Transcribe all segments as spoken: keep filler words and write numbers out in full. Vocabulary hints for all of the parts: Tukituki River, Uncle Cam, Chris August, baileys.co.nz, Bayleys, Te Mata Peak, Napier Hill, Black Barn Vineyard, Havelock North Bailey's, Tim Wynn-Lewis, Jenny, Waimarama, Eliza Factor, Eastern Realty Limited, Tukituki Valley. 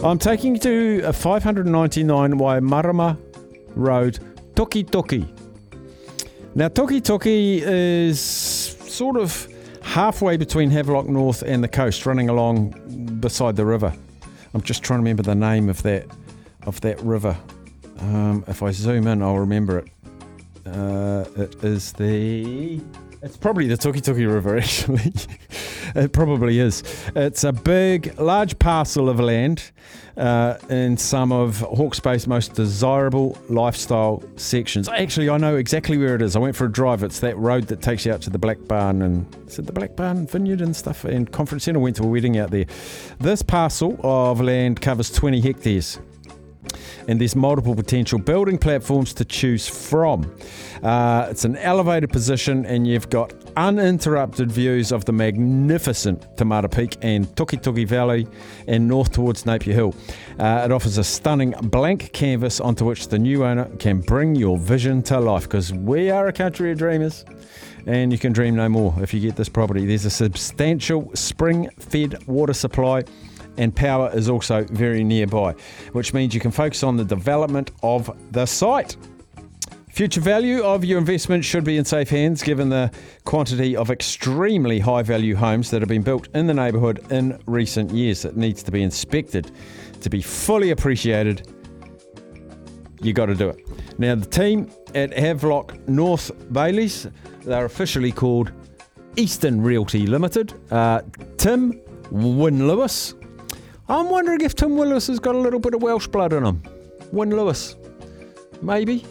I'm taking you to five ninety-nine Waimarama Road, Tukituki. Now, Tukituki is sort of halfway between Havelock North and the coast, running along beside the river. I'm just trying to remember the name of that of that river. Um, if I zoom in, I'll remember it. Uh, it is the... It's probably the Tukituki River, actually. It probably is. It's a big, large parcel of land uh, in some of Hawke's Bay's most desirable lifestyle sections. Actually, I know exactly where it is. I went for a drive. It's that road that takes you out to the Black Barn and is it the Black Barn Vineyard and stuff and Conference Centre. Went to a wedding out there. This parcel of land covers twenty hectares. And there's multiple potential building platforms to choose from. Uh, it's an elevated position and you've got uninterrupted views of the magnificent Te Mata Peak and Tukituki Valley and north towards Napier Hill. Uh, it offers a stunning blank canvas onto which the new owner can bring your vision to life, because we are a country of dreamers and you can dream no more if you get this property. There's a substantial spring-fed water supply and power is also very nearby, which means you can focus on the development of the site. Future value of your investment should be in safe hands, given the quantity of extremely high value homes that have been built in the neighbourhood in recent years. It needs to be inspected to be fully appreciated. You got to do it. Now, the team at Havelock North Bailey's, they're officially called Eastern Realty Limited. Uh, Tim Wynn-Lewis. I'm wondering if Tim Wynn-Lewis has got a little bit of Welsh blood in him. Wynn-Lewis, maybe.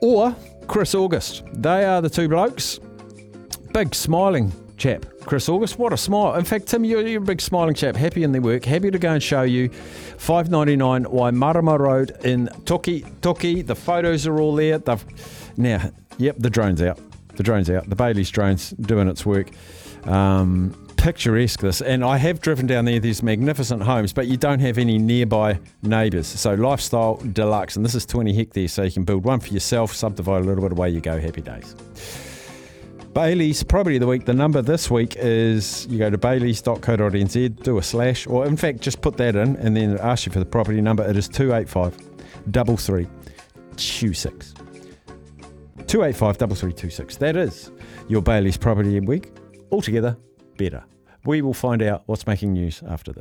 Or Chris August. They are the two blokes. Big smiling chap, Chris August. What a smile. In fact, Tim, you're, you're a big smiling chap, happy in their work, happy to go and show you five ninety-nine Waimarama Road in Tukituki. The photos are all there. They've, now, yep, the drone's out. The drone's out. The Bailey's drone's doing its work. Um... Picturesque this, and I have driven down there. There's magnificent homes, but you don't have any nearby neighbours. So lifestyle deluxe, and this is twenty hectares, so you can build one for yourself, subdivide a little bit, away you go, happy days. Bailey's property of the week. The number this week is, you go to baileys dot co dot n z, do a slash, or in fact just put that in, and then it asks you for the property number. It is two eight five, three three two six. two eight five, three three two six. That is your Bailey's property of the week. Altogether better. We will find out what's making news after this.